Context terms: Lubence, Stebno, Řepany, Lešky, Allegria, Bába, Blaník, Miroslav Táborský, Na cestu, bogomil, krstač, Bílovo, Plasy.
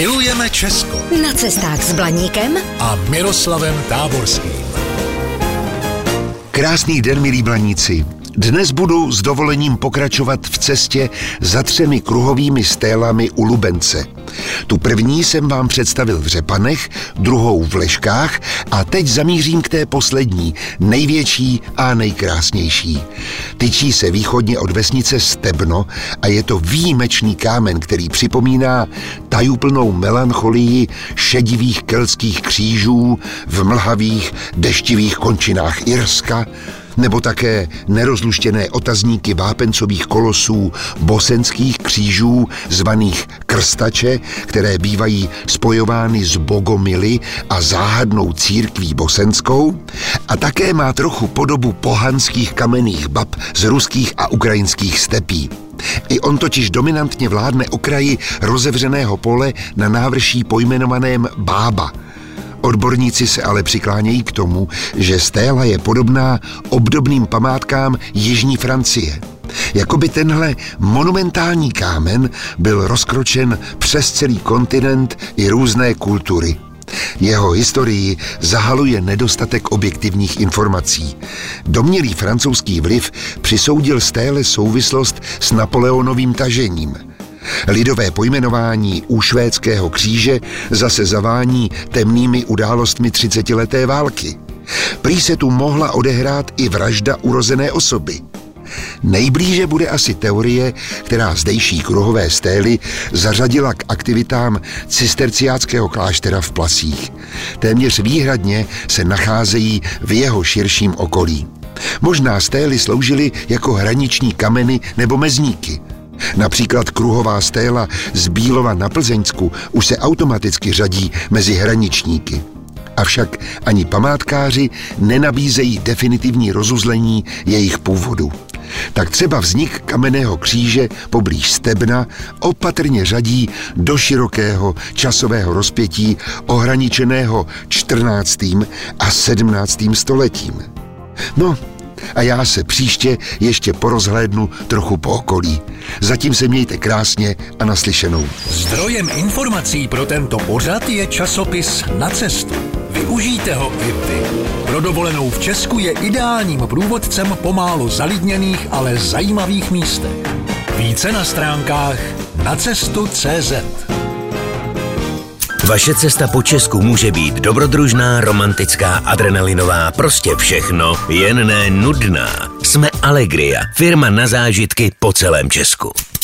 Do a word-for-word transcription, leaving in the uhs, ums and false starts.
Milujeme Česko. Na cestách s Blaníkem a Miroslavem Táborským. Krásný den, milí Blaníci. Dnes budu s dovolením pokračovat v cestě za třemi kruhovými stélami u Lubence. Tu první jsem vám představil v Řepanech, druhou v Leškách a teď zamířím k té poslední, největší a nejkrásnější. Tyčí se východně od vesnice Stebno a je to výjimečný kámen, který připomíná tajuplnou melancholii šedivých keltských křížů v mlhavých, deštivých končinách Irska, nebo také nerozluštěné otazníky vápencových kolosů bosenských křížů zvaných krstače, které bývají spojovány s bogomily a záhadnou církví bosenskou, a také má trochu podobu pohanských kamenných bab z ruských a ukrajinských stepí. I on totiž dominantně vládne okraji rozevřeného pole na návrší pojmenovaném Bába. Odborníci se ale přiklánějí k tomu, že stéla je podobná obdobným památkám jižní Francie. Jakoby tenhle monumentální kámen byl rozkročen přes celý kontinent i různé kultury. Jeho historii zahaluje nedostatek objektivních informací. Domnělý francouzský vliv přisoudil stéle souvislost s Napoleonovým tažením. Lidové pojmenování u švédského kříže zase zavání temnými událostmi třicetileté války. Prý se tu mohla odehrát i vražda urozené osoby. Nejblíže bude asi teorie, která zdejší kruhové stély zařadila k aktivitám cisterciáckého kláštera v Plasích. Téměř výhradně se nacházejí v jeho širším okolí. Možná stély sloužily jako hraniční kameny nebo mezníky. Například kruhová stéla z Bílova na Plzeňsku už se automaticky řadí mezi hraničníky. Avšak ani památkáři nenabízejí definitivní rozuzlení jejich původu. Tak třeba vznik kamenného kříže poblíž Stebna opatrně řadí do širokého časového rozpětí ohraničeného čtrnáctým a sedmnáctým stoletím. No, a já se příště ještě porozhlédnu trochu po okolí. Zatím se mějte krásně a naslyšenou. Zdrojem informací pro tento pořad je časopis Na cestu. Využijte ho i vy. Pro dovolenou v Česku je ideálním průvodcem po málo zalidněných, ale zajímavých místech. Více na stránkách na cestu tečka cé zet. Vaše cesta po Česku může být dobrodružná, romantická, adrenalinová, prostě všechno, jen ne nudná. Jsme Allegria, firma na zážitky po celém Česku.